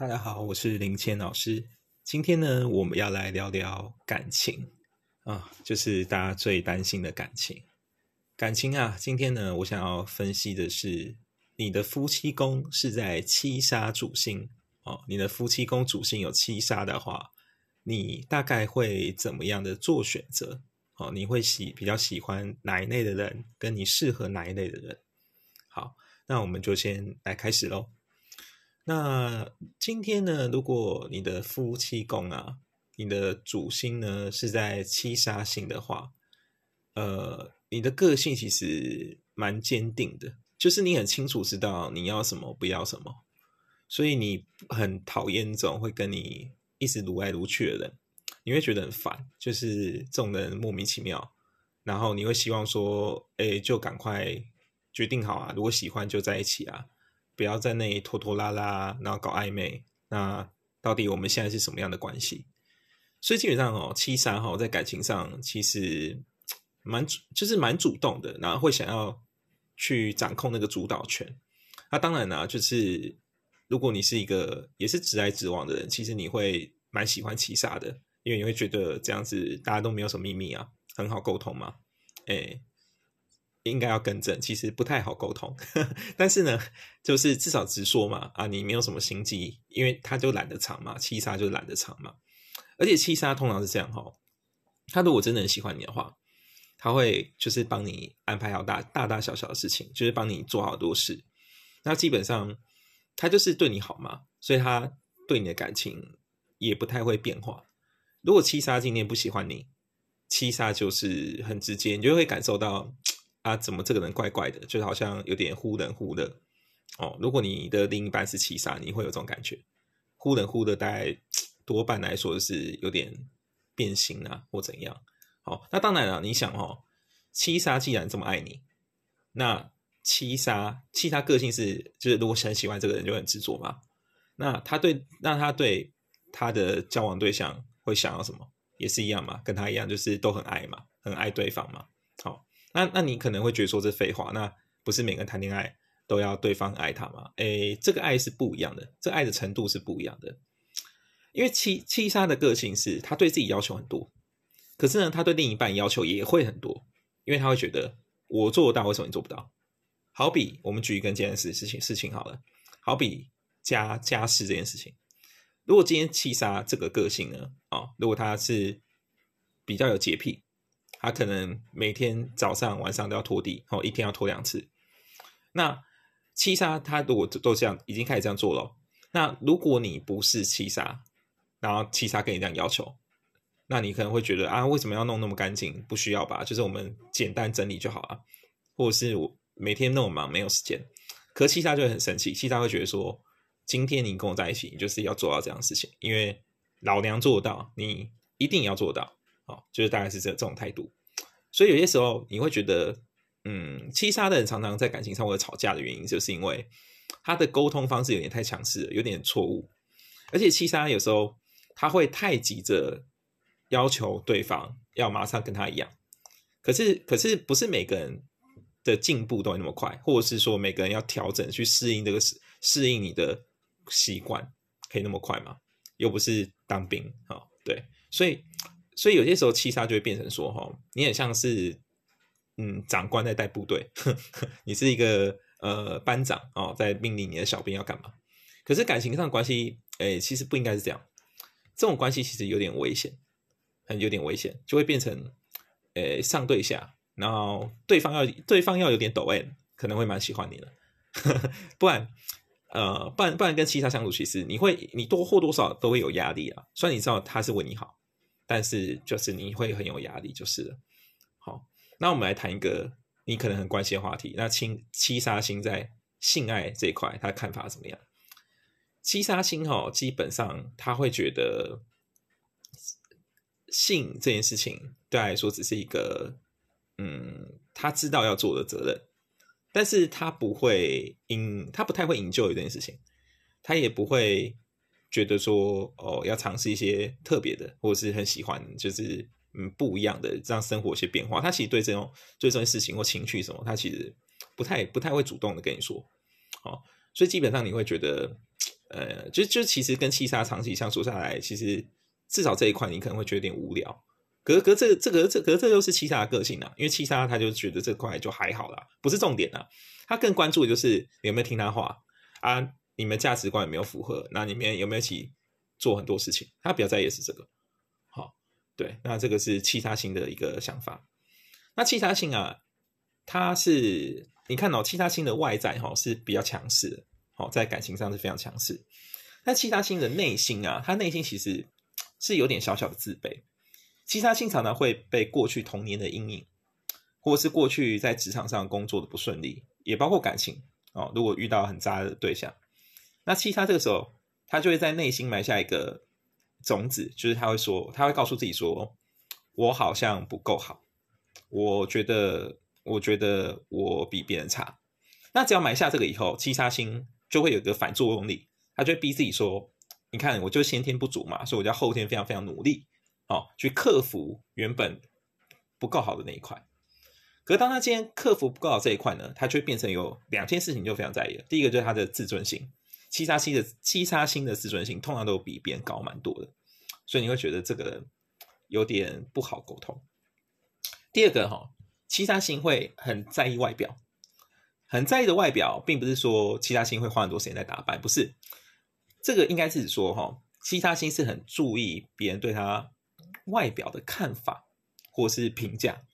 大家好，我是林谦老师。今天呢，我们要来聊聊感情啊，就是大家最担心的感情。今天呢，我想要分析的是，你的夫妻宫是在七杀主星哦。你的夫妻宫主星有七杀的话，你大概会怎么样的做选择？哦，你会比较喜欢哪一类的人，跟你适合哪一类的人？好，那我们就先来开始咯。那今天呢，如果你的夫妻宫啊，你的主星呢是在七杀星的话，你的个性其实蛮坚定的，就是你很清楚知道你要什么不要什么，所以你很讨厌这种会跟你一直撸来撸去的人，你会觉得很烦，就是这种人莫名其妙，然后你会希望说就赶快决定好啊，如果喜欢就在一起啊，不要在那里拖拖拉拉，然后搞暧昧。那到底我们现在是什么样的关系？所以基本上哦，七杀哦，在感情上其实蛮主动的，然后会想要去掌控那个主导权。那当然啦，就是如果你是一个也是直来直往的人，其实你会蛮喜欢七杀的，因为你会觉得这样子大家都没有什么秘密啊，很好沟通嘛。应该要更正，其实不太好沟通但是呢就是至少直说嘛，啊，你没有什么心机，因为他就懒得藏嘛，七杀就懒得藏嘛。而且七杀通常是这样哦，他如果真的很喜欢你的话，他会就是帮你安排好大小小的事情，就是帮你做好多事。那基本上他就是对你好嘛，所以他对你的感情也不太会变化。如果七杀今天不喜欢你，七杀就是很直接，你就会感受到啊，怎么这个人怪怪的，就好像有点忽冷忽热哦。如果你的另一半是七杀，你会有这种感觉，忽冷忽热，大概多半来说就是有点变心啊，或怎样。好，那当然了，你想哦，七杀既然这么爱你，那七杀个性是就是如果很喜欢这个人就很执着嘛，那他对他的交往对象会想要什么，也是一样嘛，跟他一样，就是都很爱嘛，很爱对方嘛。好、哦。那你可能会觉得说这废话，那不是每个人谈恋爱都要对方爱他吗？这个爱是不一样的，这个爱的程度是不一样的。因为七杀的个性是他对自己要求很多，可是呢他对另一半要求也会很多，因为他会觉得我做得到为什么你做不到。好比我们举一个很简单的事情好了，好比家事这件事情，如果今天七杀这个个性呢、哦、如果他是比较有洁癖，他可能每天早上晚上都要拖地、哦、一天要拖2次。那七杀他如果都这样已经开始这样做了，那如果你不是七杀，然后七杀跟你这样要求，那你可能会觉得啊，为什么要弄那么干净，不需要吧，就是我们简单整理就好了，或者是我每天那么忙没有时间。可七杀就会很生气，七杀会觉得说今天你跟我在一起，你就是要做到这样的事情，因为老娘做到你一定要做到，就是大概是这种态度。所以有些时候你会觉得七杀的人常常在感情上会吵架的原因，就是因为他的沟通方式有点太强势了，有点错误。而且七杀有时候他会太急着要求对方要马上跟他一样，可是不是每个人的进步都会那么快，或者是说每个人要调整去适应你的习惯可以那么快吗？又不是当兵、哦、对，所以有些时候七杀就会变成说、哦、你很像是长官在带部队你是一个班长、哦、在命令你的小兵要干嘛。可是感情上关系其实不应该是这样，这种关系其实有点危险，就会变成上对下，然后对方要有点抖 M 可能会蛮喜欢你的不然跟七杀相处，其实你多或多少都会有压力啊。虽然你知道他是为你好，但是就是你会很有压力就是了。好，那我们来谈一个你可能很关心的话题，那七杀星在性爱这一块他的看法怎么样。七杀星、哦、基本上他会觉得性这件事情对他来说只是一个他知道要做的责任，但是他不太会enjoy这件事情，他也不会觉得说哦，要尝试一些特别的，或者是很喜欢，就是不一样的，让生活有些变化。他其实对这种事情或情绪什么，他其实不太会主动的跟你说。哦，所以基本上你会觉得就其实跟七杀长期相处下来，其实至少这一块你可能会觉得有点无聊。可是这又是七杀的个性啊，因为七杀他就觉得这块就还好啦，不是重点啦，他更关注的就是你有没有听他话啊，你们价值观有没有符合，那你们有没有一起做很多事情，他比较在意的是这个。好，对，那这个是七杀星的一个想法。那七杀星啊，他是你看哦，七杀星的外在是比较强势的，在感情上是非常强势。但七杀星的内心啊，他内心其实是有点小小的自卑。七杀星常常会被过去童年的阴影，或是过去在职场上工作的不顺利，也包括感情，如果遇到很渣的对象，那七杀这个时候他就会在内心埋下一个种子，就是他会告诉自己说，我好像不够好，我觉得我比别人差。那只要埋下这个以后，七杀星就会有一个反作用力，他就会逼自己说，你看我就先天不足嘛，所以我就后天非常非常努力，去克服原本不够好的那一块。可是当他今天克服不够好这一块呢，他就会变成有两件事情就非常在意了。第一个就是他的自尊心，七杀星的自尊心通常都比别人高蛮多的，所以你会觉得这个人有点不好沟通。第二个，七杀星会很在意外表，很在意的外表并不是说七杀星会花很多时间在打扮，不是，这个应该是说，七杀星是很注意别人对他外表的看法或是评价。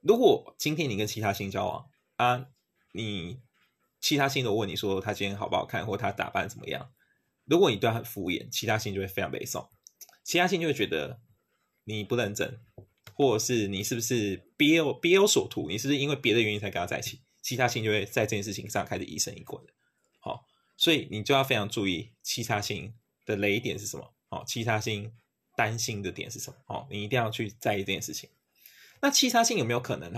如果今天你跟七杀星交往啊，你七杀星如果问你说他今天好不好看或他打扮怎么样，如果你对他很敷衍，七杀星就会非常悲伤，七杀星就会觉得你不认真，或者是你是不是别有所图，你是不是因为别的原因才跟他在一起，七杀星就会在这件事情上开始疑神疑鬼的。好，所以你就要非常注意七杀星的雷点是什么，七杀星担心的点是什么，你一定要去在意这件事情。那七杀星有没有可能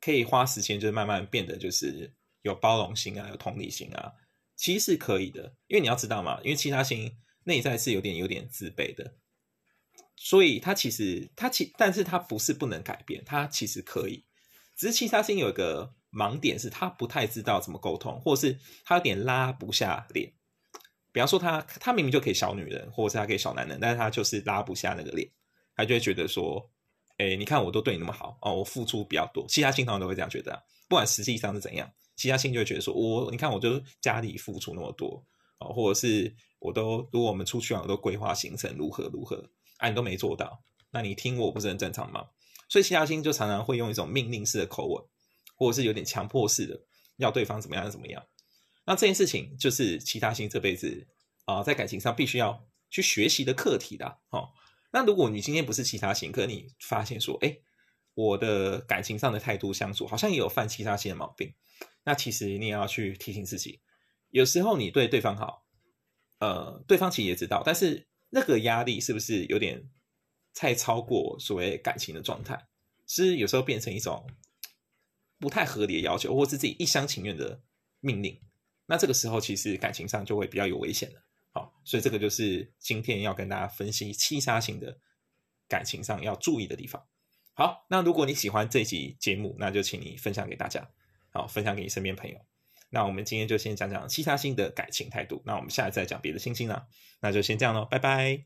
可以花时间就慢慢变得就是有包容心啊，有同理心啊？其实是可以的，因为你要知道嘛，因为七杀星内在是有点自卑的，所以但是他不是不能改变，他其实可以。只是七杀星有一个盲点是他不太知道怎么沟通，或是他有点拉不下脸。比方说他明明就可以小女人，或者是他可以小男人，但是他就是拉不下那个脸，他就会觉得说，你看我都对你那么好，我付出比较多。七杀星通常都会这样觉得，不管实际上是怎样，七杀星就会觉得说，你看我就家里付出那么多，或者是如果我们出去玩我都规划行程如何如何，你都没做到，那你听我不是很正常吗？所以七杀星就常常会用一种命令式的口吻，或者是有点强迫式的要对方怎么样怎么样。那这件事情就是七杀星这辈子，在感情上必须要去学习的课题啦。那如果你今天不是七杀星，可是你发现说我的感情上的态度相处好像也有犯七杀星的毛病，那其实你也要去提醒自己，有时候你对对方好，对方其实也知道，但是那个压力是不是有点太超过所谓感情的状态，是有时候变成一种不太合理的要求，或是自己一厢情愿的命令，那这个时候其实感情上就会比较有危险了。好，所以这个就是今天要跟大家分析七杀星的感情上要注意的地方。好，那如果你喜欢这集节目，那就请你分享给大家，好，分享给你身边朋友。那我们今天就先讲讲七杀星的感情态度，那我们下一次再讲别的星星啦，那就先这样咯，拜拜。